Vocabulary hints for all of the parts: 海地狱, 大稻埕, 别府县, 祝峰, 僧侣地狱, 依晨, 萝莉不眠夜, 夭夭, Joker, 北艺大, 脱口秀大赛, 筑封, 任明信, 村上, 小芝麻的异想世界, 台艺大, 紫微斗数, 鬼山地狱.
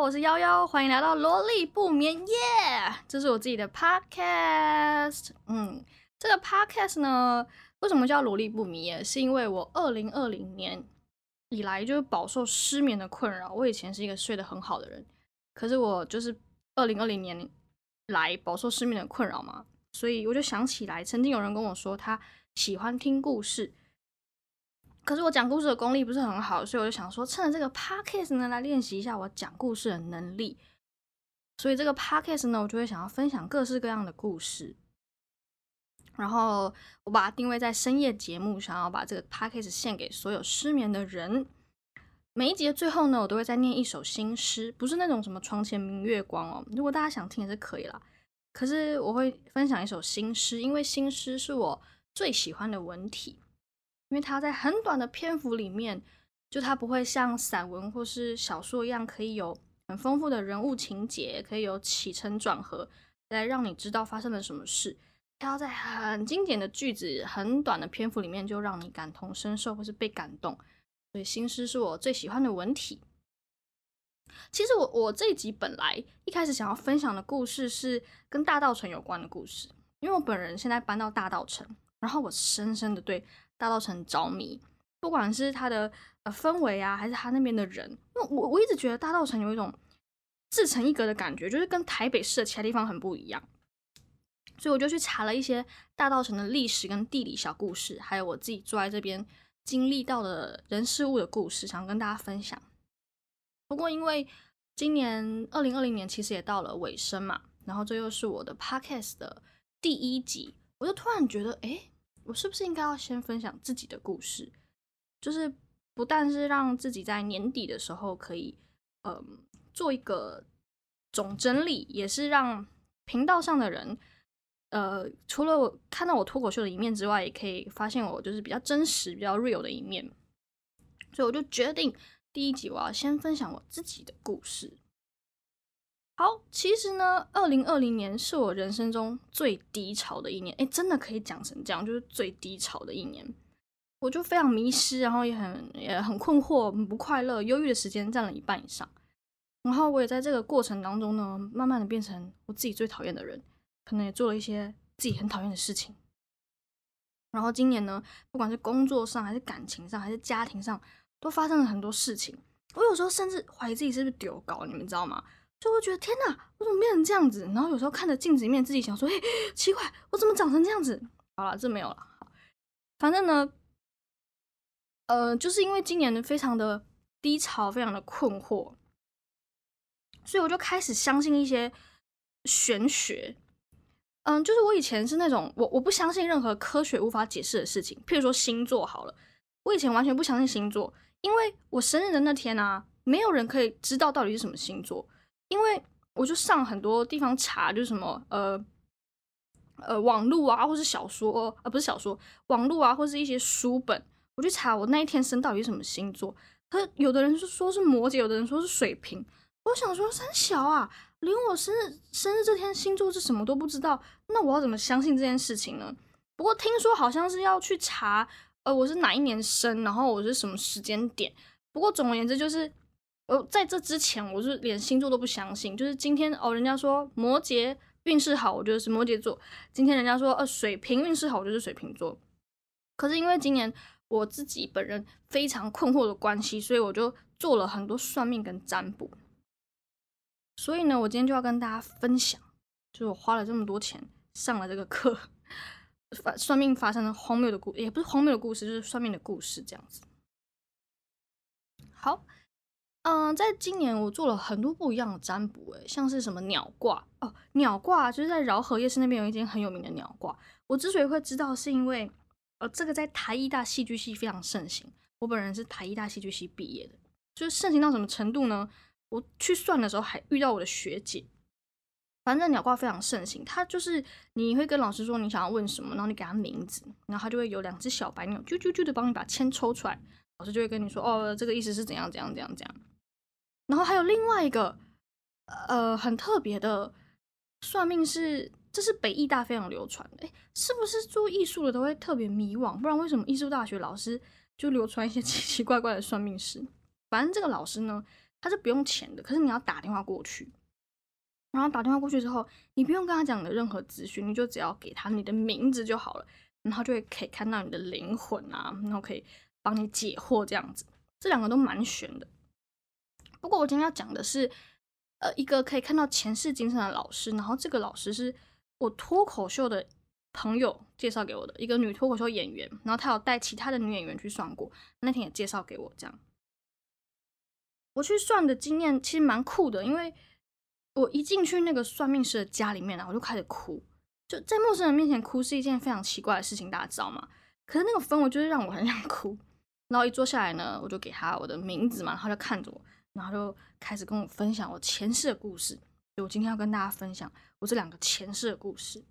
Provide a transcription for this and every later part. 好，我是夭夭，欢迎来到萝莉不眠夜，这是我自己的 podcast。这个 podcast 呢，为什么叫萝莉不眠夜？是因为我2020年以来就是饱受失眠的困扰。我以前是一个睡得很好的人，可是我就是2020年来饱受失眠的困扰嘛，所以我就想起来，曾经有人跟我说他喜欢听故事。可是我讲故事的功力不是很好，所以我就想说，趁着这个 podcast 呢来练习一下我讲故事的能力。所以这个 podcast 呢，我就会想要分享各式各样的故事，然后我把它定位在深夜节目，想要把这个 podcast 献给所有失眠的人。每一集的最后呢，我都会再念一首新诗，不是那种什么床前明月光哦，如果大家想听也是可以啦。可是我会分享一首新诗，因为新诗是我最喜欢的文体。因为它在很短的篇幅里面，就它不会像散文或是小说一样可以有很丰富的人物情节，可以有起承转合来让你知道发生了什么事。它要在很经典的句子、很短的篇幅里面就让你感同身受或是被感动，所以新诗是我最喜欢的文体。其实我这一集本来一开始想要分享的故事是跟大稻埕有关的故事，因为我本人现在搬到大稻埕，然后我深深的对大稻埕着迷，不管是它的氛围啊，还是它那边的人，因为我一直觉得大稻埕有一种自成一格的感觉，就是跟台北市的其他地方很不一样，所以我就去查了一些大稻埕的历史跟地理小故事，还有我自己住在这边经历到的人事物的故事，想跟大家分享。不过因为今年2020年其实也到了尾声嘛，然后这又是我的 podcast 的第一集，我就突然觉得我是不是应该要先分享自己的故事，就是不但是让自己在年底的时候可以做一个总整理，也是让频道上的人除了我看到我脱口秀的一面之外，也可以发现我就是比较真实比较 real 的一面。所以我就决定第一集我要先分享我自己的故事。好，其实呢，2020年是我人生中最低潮的一年，真的可以讲成这样，就是最低潮的一年。我就非常迷失，然后也很困惑，很不快乐，忧郁的时间占了一半以上。然后我也在这个过程当中呢，慢慢的变成我自己最讨厌的人，可能也做了一些自己很讨厌的事情。然后今年呢，不管是工作上，还是感情上，还是家庭上，都发生了很多事情。我有时候甚至怀疑自己是不是丢稿，你们知道吗？就会觉得天哪，我怎么变成这样子？然后有时候看着镜子里面自己想说，奇怪，我怎么长成这样子？好啦，这没有啦。反正呢，就是因为今年非常的低潮，非常的困惑，所以我就开始相信一些玄学。就是我以前是那种我不相信任何科学无法解释的事情，譬如说星座好了，我以前完全不相信星座，因为我生日的那天啊，没有人可以知道到底是什么星座。因为我就上很多地方查，就是什么网路啊，或是小说不是小说，网路啊，或是一些书本，我去查我那一天生到底是什么星座。可是有的人说是摩羯，有的人说是水瓶，我想说三小啊，连我生日这天星座是什么都不知道，那我要怎么相信这件事情呢？不过听说好像是要去查我是哪一年生，然后我是什么时间点。不过总而言之，就是在这之前我是连星座都不相信，就是今天人家说摩羯运势好，我就是摩羯座，今天人家说水瓶运势好，我就是水瓶座。可是因为今年我自己本人非常困惑的关系，所以我就做了很多算命跟占卜。所以呢，我今天就要跟大家分享，就是我花了这么多钱上了这个课，算命发生了荒谬的故事，也不是荒谬的故事，就是算命的故事这样子。好，在今年我做了很多不一样的占卜，像是什么鸟卦鸟卦就是在饶河夜市那边有一间很有名的鸟卦。我之所以会知道，是因为这个在台艺大戏剧系非常盛行，我本人是台艺大戏剧系毕业的，就是盛行到什么程度呢？我去算的时候还遇到我的学姐。反正鸟卦非常盛行，它就是你会跟老师说你想要问什么，然后你给他名字，然后他就会有两只小白鸟啾啾啾的帮你把签抽出来，老师就会跟你说这个意思是怎样怎样怎样怎样。然后还有另外一个很特别的算命是，这是北艺大非常流传的，是不是做艺术的都会特别迷惘？不然为什么艺术大学老师就流传一些奇奇怪怪的算命师？反正这个老师呢，它是不用钱的，可是你要打电话过去。然后打电话过去之后，你不用跟他讲的任何资讯，你就只要给他你的名字就好了，然后就会可以看到你的灵魂啊，然后可以帮你解惑这样子。这两个都蛮悬的。不过我今天要讲的是，一个可以看到前世今生的老师，然后这个老师是我脱口秀的朋友介绍给我的一个女脱口秀演员，然后她有带其他的女演员去算过，那天也介绍给我这样。我去算的经验其实蛮酷的，因为我一进去那个算命师的家里面啊，我就开始哭，就在陌生人面前哭是一件非常奇怪的事情，大家知道吗？可是那个氛围就是让我很想哭。然后一坐下来呢，我就给他我的名字嘛，他就看着我，然后就开始跟我分享我前世的故事。所以我今天要跟大家分享我这两个前世的故事。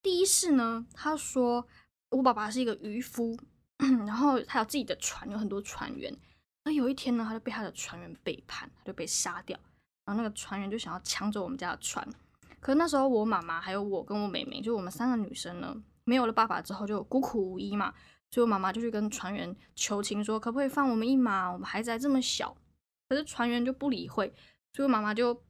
第一世呢，他说我爸爸是一个渔夫，然后他有自己的船，有很多船员。那有一天呢，他就被他的船员背叛，他就被杀掉。然后那个船员就想要抢走我们家的船，可是那时候我妈妈还有我跟我妹妹，就我们三个女生呢，没有了爸爸之后就孤苦无依嘛，所以我妈妈就去跟船员求情说，可不可以放我们一马？我们孩子还这么小。可是船员就不理会，所以我妈妈就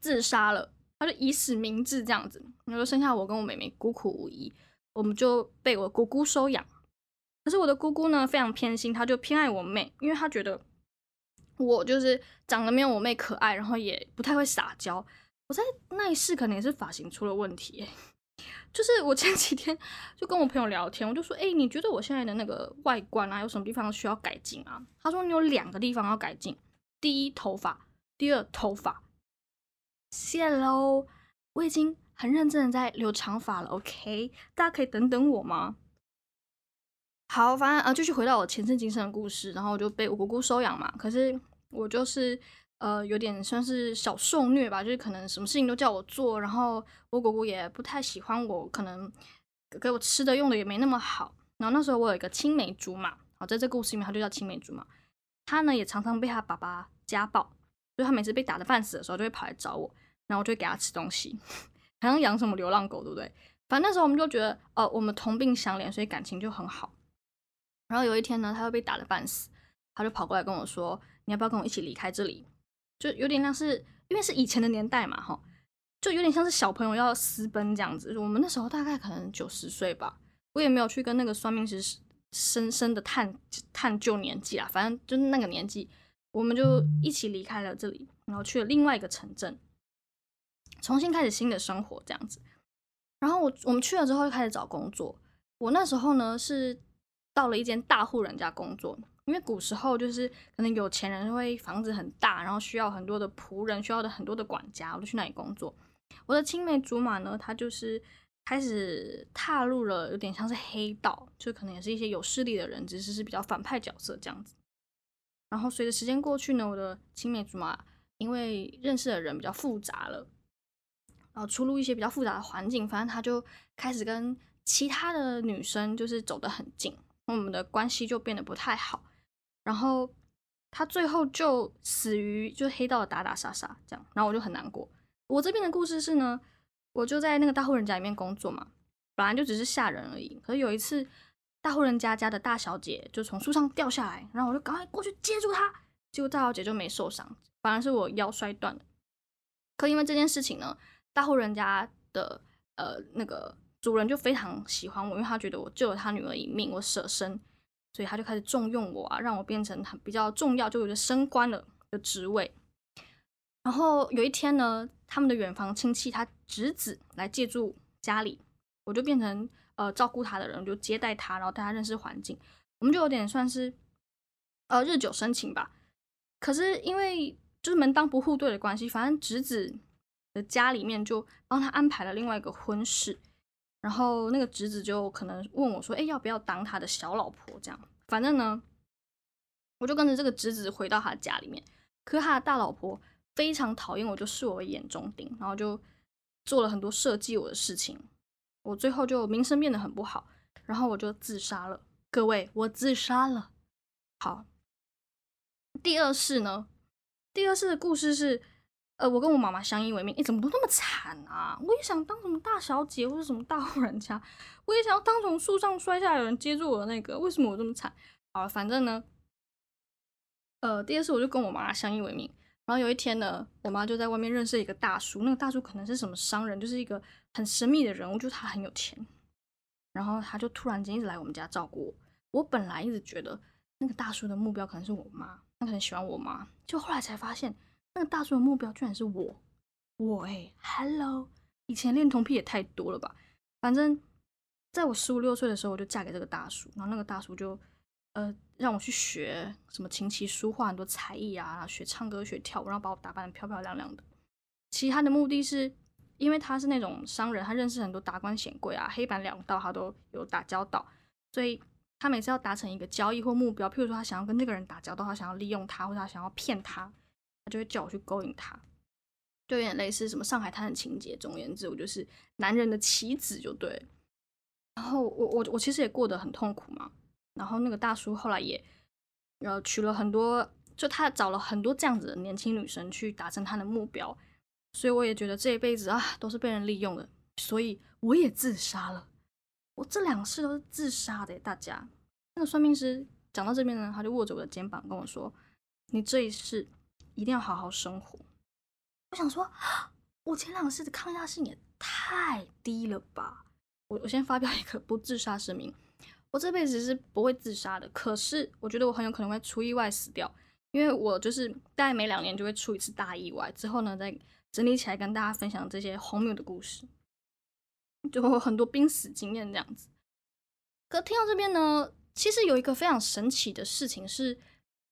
自杀了，她就以死明志这样子，然后就剩下我跟我妹妹孤苦无依，我们就被我姑姑收养。可是我的姑姑呢非常偏心，她就偏爱我妹，因为她觉得我就是长得没有我妹可爱，然后也不太会撒娇。我在那一世可能也是发型出了问题，就是我前几天就跟我朋友聊天，我就说你觉得我现在的那个外观啊有什么地方需要改进啊？他说你有两个地方要改进，第一头发，第二头发。谢喽，我已经很认真的在留长发了 OK， 大家可以等等我吗？好，反正继续回到我前世今生的故事。然后我就被我姑姑收养嘛，可是我就是有点算是小受虐吧，就是可能什么事情都叫我做，然后我姑姑也不太喜欢我，可能给我吃的用的也没那么好。然后那时候我有一个青梅竹马，好，在这故事里面他就叫青梅竹马，他呢也常常被他爸爸家暴，就是他每次被打得半死的时候就会跑来找我，然后我就会给他吃东西，好像养什么流浪狗，对不对？反正那时候我们就觉得我们同病相怜，所以感情就很好。然后有一天呢，他又被打得半死，他就跑过来跟我说：“你要不要跟我一起离开这里？”就有点像是，因为是以前的年代嘛，哈，就有点像是小朋友要私奔这样子。我们那时候大概可能90岁吧，我也没有去跟那个算命师深的探究年纪啦，反正就是那个年纪，我们就一起离开了这里，然后去了另外一个城镇，重新开始新的生活这样子。然后我们去了之后就开始找工作。我那时候呢是到了一间大户人家工作，因为古时候就是可能有钱人会房子很大，然后需要很多的仆人，需要很多的管家，我就去那里工作。我的青梅竹马呢，他就是开始踏入了有点像是黑道，就可能也是一些有势力的人，只是比较反派角色这样子。然后随着时间过去呢，我的青梅竹马因为认识的人比较复杂了，然后出入一些比较复杂的环境，反正他就开始跟其他的女生就是走得很近，我们的关系就变得不太好，然后他最后就死于就黑道的打打杀杀这样，然后我就很难过。我这边的故事是呢，我就在那个大户人家里面工作嘛，本来就只是下人而已，可是有一次大户人家家的大小姐就从树上掉下来，然后我就赶快过去接住她，结果大小姐就没受伤，反而是我腰摔断了。可因为这件事情呢，大户人家的那个主人就非常喜欢我，因为他觉得我救了他女儿一命，我舍身，所以他就开始重用我啊，让我变成比较重要，就有的升官了的职位。然后有一天呢，他们的远房亲戚他侄子来借住家里，我就变成照顾他的人，就接待他，然后带他认识环境，我们就有点算是日久生情吧。可是因为就是门当不户对的关系，反正侄子的家里面就帮他安排了另外一个婚事。然后那个侄子就可能问我说要不要当他的小老婆这样，反正呢我就跟着这个侄子回到他家里面。可是他的大老婆非常讨厌我，就视我为眼中钉，然后就做了很多设计我的事情，我最后就名声变得很不好，然后我就自杀了。各位，我自杀了。好，第二世呢，第二世的故事是我跟我妈妈相依为命。怎么都那么惨啊！我也想当什么大小姐或者什么大户人家，我也想要当从树上摔下来的人接住我的那个，为什么我这么惨啊？反正呢，第二次我就跟我妈相依为命。然后有一天呢，我妈就在外面认识一个大叔，那个大叔可能是什么商人，就是一个很神秘的人物，就是他很有钱。然后他就突然间一直来我们家照顾我。我本来一直觉得那个大叔的目标可能是我妈，他可能喜欢我妈，就后来才发现那个大叔的目标居然是我。我hello， 以前恋童癖也太多了吧。反正在我15、16岁的时候，我就嫁给这个大叔，然后那个大叔就让我去学什么琴棋书画很多才艺啊，然后学唱歌学跳舞，然后把我打扮得漂漂亮亮的。其实他的目的是因为他是那种商人，他认识很多达官显贵啊，黑白两道他都有打交道，所以他每次要达成一个交易或目标，譬如说他想要跟这个人打交道，他想要利用他，或者他想要骗他，他就会叫我去勾引他，就有点类似什么上海滩的情节。总而言之，我就是男人的棋子就对了。然后我其实也过得很痛苦嘛。然后那个大叔后来也娶了很多，就他找了很多这样子的年轻女生去达成他的目标。所以我也觉得这一辈子啊都是被人利用的，所以我也自杀了。我这2次都是自杀的耶，大家。那个算命师讲到这边呢，他就握着我的肩膀跟我说：“你这一世一定要好好生活。”我想说，我前2世的抗压性也太低了吧！我先发表一个不自杀声明，我这辈子是不会自杀的。可是我觉得我很有可能会出意外死掉，因为我就是大概每2年就会出1次大意外，之后呢再整理起来跟大家分享这些荒谬的故事，就有很多濒死经验这样子。可听到这边呢，其实有一个非常神奇的事情是，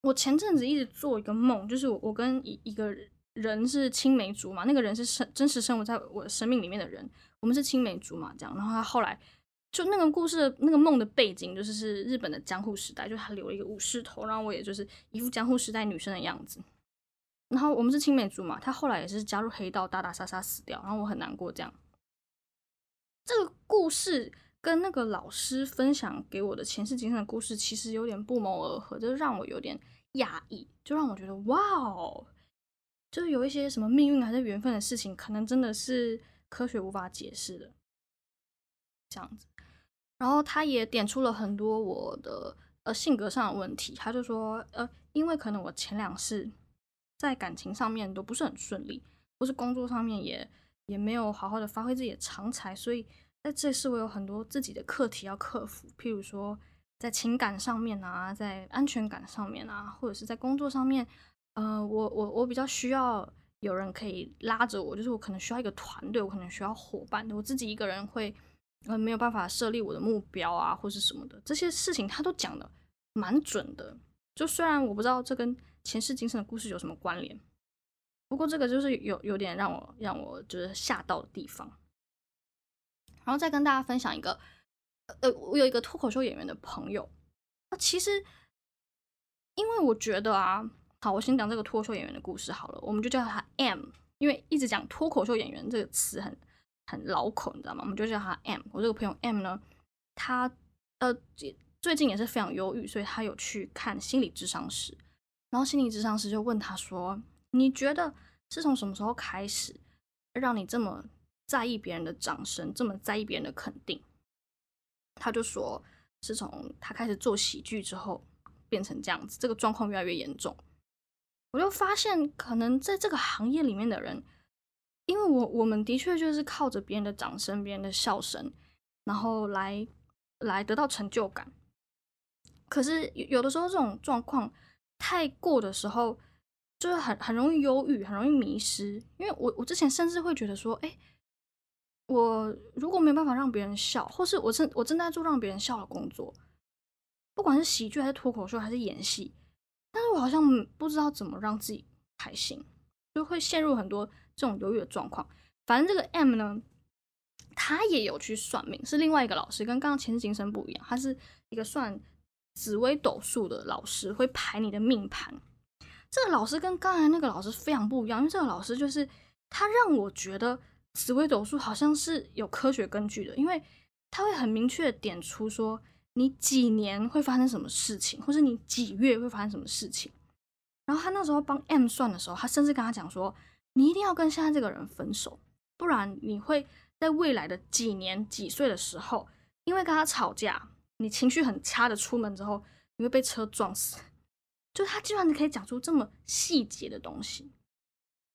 我前阵子一直做一个梦，就是我跟一个人是青梅竹嘛，那个人是真实生活在我的生命里面的人，我们是青梅竹嘛这样。然后他后来就那个故事那个梦的背景就是日本的江户时代，就他留了一个武士头，然后我也就是一副江户时代女生的样子。然后我们是青梅竹嘛，他后来也是加入黑道打打杀杀死掉，然后我很难过这样。这个故事跟那个老师分享给我的前世今生的故事其实有点不谋而合，就让我有点讶异，就让我觉得哇哦，就是有一些什么命运还是缘分的事情，可能真的是科学无法解释的这样子。然后他也点出了很多我的性格上的问题。他就说因为可能我前2世在感情上面都不是很顺利，或是工作上面也没有好好的发挥自己的长才，所以在这世我有很多自己的课题要克服，譬如说在情感上面啊，在安全感上面啊，或者是在工作上面我比较需要有人可以拉着我，就是我可能需要一个团队，我可能需要伙伴，我自己一个人会没有办法设立我的目标啊或是什么的。这些事情他都讲的蛮准的，就虽然我不知道这跟前世今生的故事有什么关联，不过这个就是有点让我就是吓到的地方。然后再跟大家分享一个我有一个脱口秀演员的朋友，其实因为我觉得啊，好，我先讲这个脱口秀演员的故事好了，我们就叫他 M， 因为一直讲脱口秀演员这个词很老口，你知道吗？我们就叫他 M。 我这个朋友 M 呢，他最近也是非常忧郁，所以他有去看心理咨商师。然后心理咨商师就问他说：“你觉得是从什么时候开始让你这么在意别人的掌声，这么在意别人的肯定？”他就说是从他开始做喜剧之后变成这样子，这个状况越来越严重。我就发现可能在这个行业里面的人，因为我们的确就是靠着别人的掌声，别人的笑声，然后来得到成就感。可是有的时候这种状况太过的时候，就是很容易忧郁，很容易迷失。因为我之前甚至会觉得说，我如果没有办法让别人笑，或是我正在做让别人笑的工作，不管是喜剧还是脱口秀还是演戏，但是我好像不知道怎么让自己开心，就会陷入很多这种犹豫的状况。反正这个 M 呢，他也有去算命，是另外一个老师，跟刚刚前世今生不一样，他是一个算紫微斗数的老师，会排你的命盘。这个老师跟刚才那个老师非常不一样，因为这个老师就是他让我觉得紫微斗数好像是有科学根据的，因为他会很明确的点出说你几年会发生什么事情，或是你几月会发生什么事情。然后他那时候帮 M 算的时候，他甚至跟他讲说，你一定要跟现在这个人分手，不然你会在未来的几年几岁的时候，因为跟他吵架，你情绪很差的出门之后，你会被车撞死。就他居然可以讲出这么细节的东西，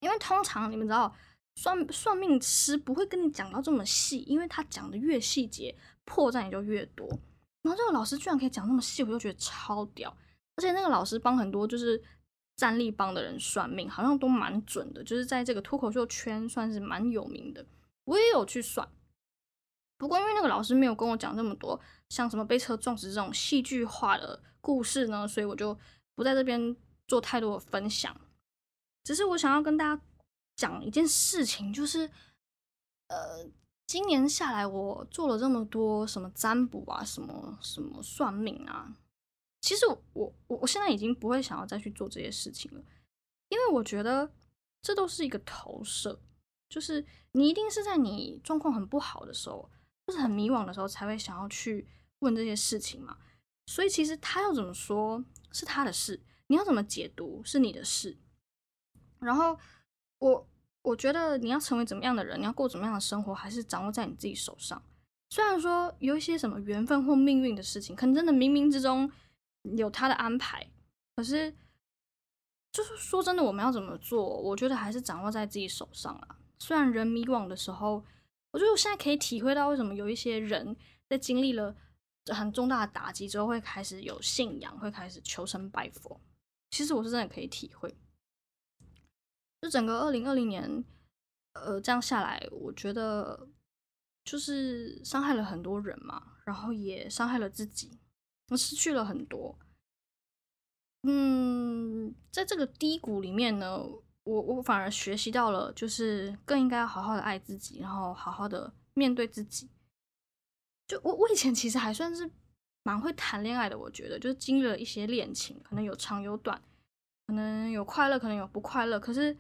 因为通常你们知道，算命师不会跟你讲到这么细，因为他讲的越细节，破绽也就越多。然后这个老师居然可以讲那么细，我就觉得超屌。而且那个老师帮很多就是战力帮的人算命，好像都蛮准的，就是在这个脱口秀圈算是蛮有名的。我也有去算，不过因为那个老师没有跟我讲这么多，像什么被车撞死这种戏剧化的故事呢，所以我就不在这边做太多的分享。只是我想要跟大家讲一件事情，就是今年下来我做了这么多什么占卜啊，什么算命啊，其实我现在已经不会想要再去做这些事情了，因为我觉得这都是一个投射，就是你一定是在你状况很不好的时候，就是很迷惘的时候才会想要去问这些事情嘛。所以其实他要怎么说是他的事，你要怎么解读是你的事。然后我觉得你要成为怎么样的人，你要过怎么样的生活，还是掌握在你自己手上。虽然说有一些什么缘分或命运的事情，可能真的冥冥之中有他的安排，可是就是说真的，我们要怎么做，我觉得还是掌握在自己手上啦。虽然人迷惘的时候，我觉得我现在可以体会到为什么有一些人在经历了很重大的打击之后会开始有信仰，会开始求神拜佛。其实我是真的可以体会，就整个2020年这样下来，我觉得就是伤害了很多人嘛，然后也伤害了自己，我失去了很多。在这个低谷里面呢，我反而学习到了，就是更应该要好好的爱自己，然后好好的面对自己。就我以前其实还算是蛮会谈恋爱的，我觉得就是经历了一些恋情，可能有长有短，可能有快乐，可能有不快乐，可是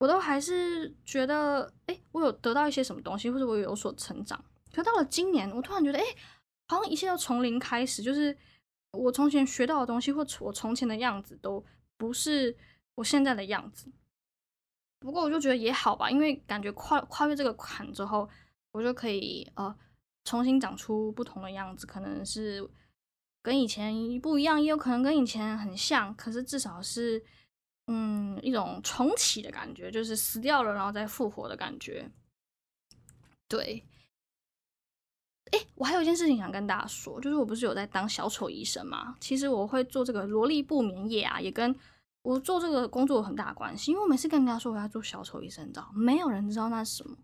我都还是觉得我有得到一些什么东西，或者我有所成长。可到了今年，我突然觉得好像一切都从零开始，就是我从前学到的东西或我从前的样子都不是我现在的样子。不过我就觉得也好吧，因为感觉跨越这个坎之后，我就可以重新长出不同的样子，可能是跟以前不一样，也有可能跟以前很像，可是至少是一种重启的感觉，就是死掉了然后再复活的感觉。对，我还有一件事情想跟大家说，就是我不是有在当小丑医生嘛，其实我会做这个萝莉布棉业啊，也跟我做这个工作有很大的关系。因为我每次跟人家说我要做小丑医生，你知道没有人知道那是什么，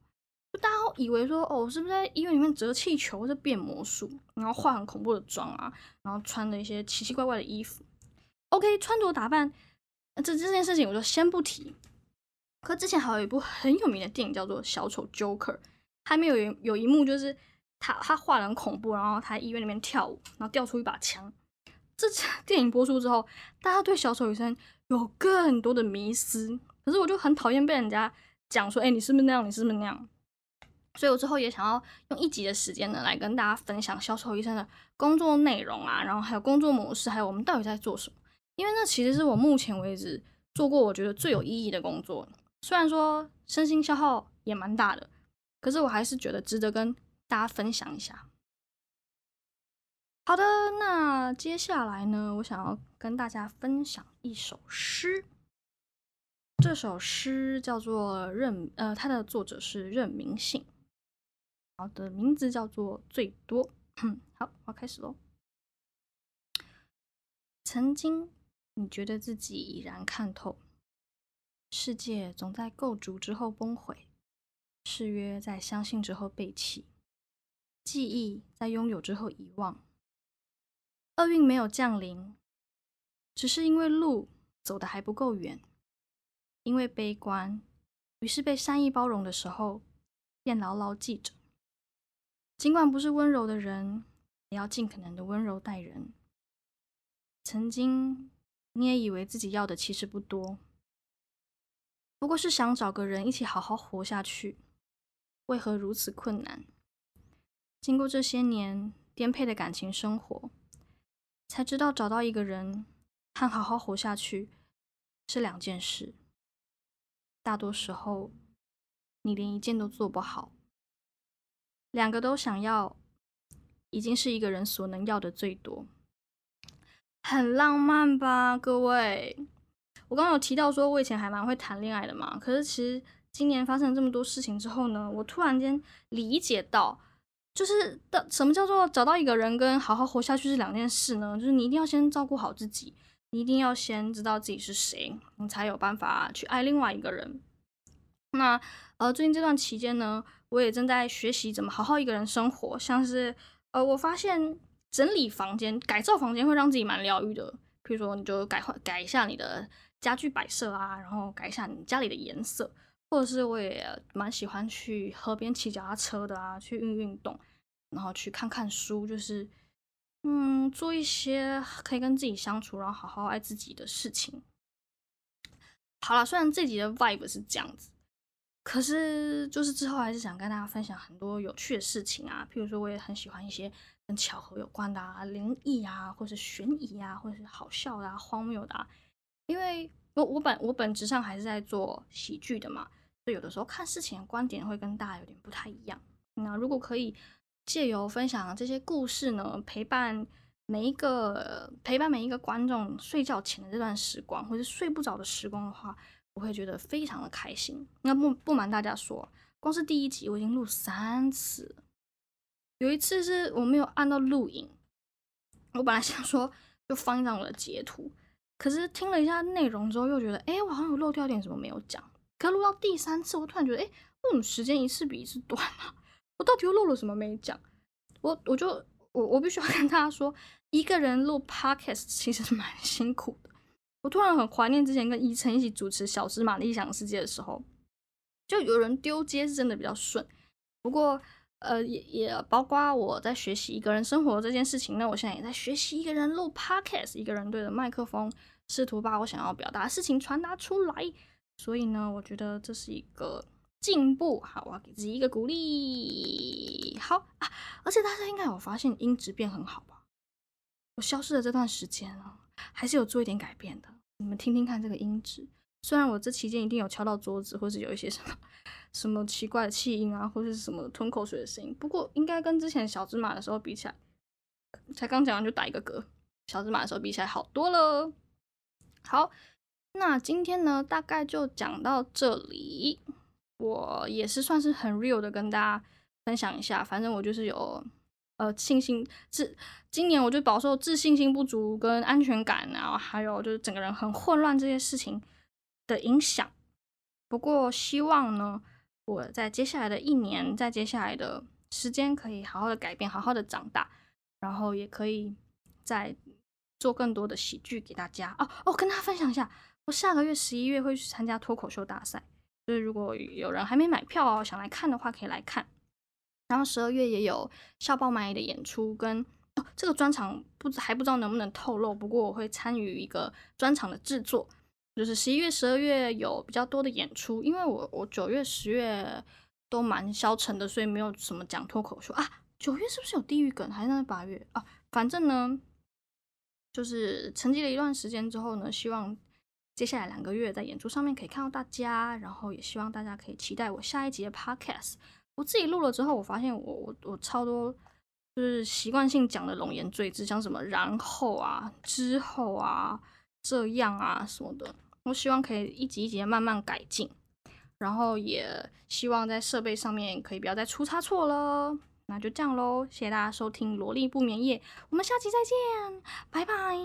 就大家以为说我是不是在医院里面折气球或者变魔术，然后化很恐怖的妆啊，然后穿了一些奇奇怪怪的衣服。 OK， 穿着打扮这件事情我就先不提。可之前还有一部很有名的电影叫做小丑 Joker， 还没有一幕就是他化得很恐怖，然后他在医院里面跳舞，然后掉出一把枪。这电影播出之后，大家对小丑医生有更多的迷思，可是我就很讨厌被人家讲说你是不是那样，你是不是那样。所以我之后也想要用一集的时间呢，来跟大家分享小丑医生的工作内容啊，然后还有工作模式，还有我们到底在做什么。因为那其实是我目前为止做过我觉得最有意义的工作，虽然说身心消耗也蛮大的，可是我还是觉得值得跟大家分享一下。好的，那接下来呢，我想要跟大家分享一首诗。这首诗叫做它的作者是任明信，然后的名字叫做最多。好，我要开始咯。曾经你觉得自己已然看透，世界总在构筑之后崩毁，誓约在相信之后背弃，记忆在拥有之后遗忘。厄运没有降临，只是因为路走得还不够远，因为悲观，于是被善意包容的时候便牢牢记着。尽管不是温柔的人，也要尽可能的温柔待人。曾经你也以为自己要的其实不多，不过是想找个人一起好好活下去，为何如此困难？经过这些年颠沛的感情生活，才知道找到一个人和好好活下去是两件事。大多时候你连一件都做不好，两个都想要已经是一个人所能要的最多。很浪漫吧，各位。我刚刚有提到说我以前还蛮会谈恋爱的嘛，可是其实今年发生了这么多事情之后呢，我突然间理解到，就是什么叫做找到一个人跟好好活下去是两件事呢？就是你一定要先照顾好自己，你一定要先知道自己是谁，你才有办法去爱另外一个人。那最近这段期间呢，我也正在学习怎么好好一个人生活，像是我发现整理房间、改造房间会让自己蛮疗愈的。譬如说，你就改一下你的家具摆设啊，然后改一下你家里的颜色，或者是我也蛮喜欢去河边骑脚踏车的啊，去运动，然后去看看书，就是做一些可以跟自己相处，然后好好爱自己的事情。好啦，虽然这集的 vibe 是这样子，可是就是之后还是想跟大家分享很多有趣的事情啊，譬如说我也很喜欢一些跟巧合有关的啊，灵异啊，或是悬疑啊，或是好笑的啊，荒谬的啊。因为我本质上还是在做喜剧的嘛，所以有的时候看事情的观点会跟大家有点不太一样。那如果可以借由分享这些故事呢，陪伴每一个观众睡觉前的这段时光，或是睡不着的时光的话，我会觉得非常的开心。那不瞒大家说，光是第一集我已经录3次了，有一次是我没有按到录影，我本来想说就放一张我的截图，可是听了一下内容之后又觉得我好像有漏掉点什么没有讲。可录到第3次我突然觉得为什么时间一次比一次短啊，我到底又漏了什么没讲。我必须要跟大家说，一个人录 podcast 其实蛮辛苦的。我突然很怀念之前跟依晨一起主持小芝麻的异想世界的时候，就有人丢接是真的比较顺。不过也包括我在学习一个人生活这件事情，那我现在也在学习一个人录 podcast， 一个人对着麦克风试图把我想要表达的事情传达出来。所以呢，我觉得这是一个进步。好，我要给自己一个鼓励。好啊，而且大家应该有发现音质变很好吧？我消失的这段时间啊，还是有做一点改变的，你们听听看这个音质。虽然我这期间一定有敲到桌子，或是有一些什么奇怪的气音啊，或是什么吞口水的声音，不过应该跟之前小芝麻的时候比起来，才刚讲完就打一个嗝，小芝麻的时候比起来好多了。好，那今天呢大概就讲到这里，我也是算是很 real 的跟大家分享一下。反正我就是有今年我就饱受自信心不足跟安全感啊，还有就是整个人很混乱这些事情的影响。不过希望呢，我在接下来的一年，在接下来的时间可以好好的改变，好好的长大，然后也可以再做更多的喜剧给大家。跟大家分享一下，我下个月11月会去参加脱口秀大赛，就是如果有人还没买票想来看的话，可以来看。然后12月也有校报蚂蚁的演出跟这个专场还不知道能不能透露，不过我会参与一个专场的制作，就是11月、12月有比较多的演出。因为我9月、10月都蛮消沉的，所以没有什么讲脱口秀啊。9月是不是有地狱梗？还是8月啊？反正呢，就是沉寂了一段时间之后呢，希望接下来2个月在演出上面可以看到大家，然后也希望大家可以期待我下一集的 podcast。我自己录了之后，我发现我超多就是习惯性讲的冗言赘字，像什么然后啊、之后啊、这样啊什么的，我希望可以一集一集的慢慢改进，然后也希望在设备上面可以不要再出差错了。那就这样咯，谢谢大家收听《萝莉不眠夜》，我们下期再见，拜拜。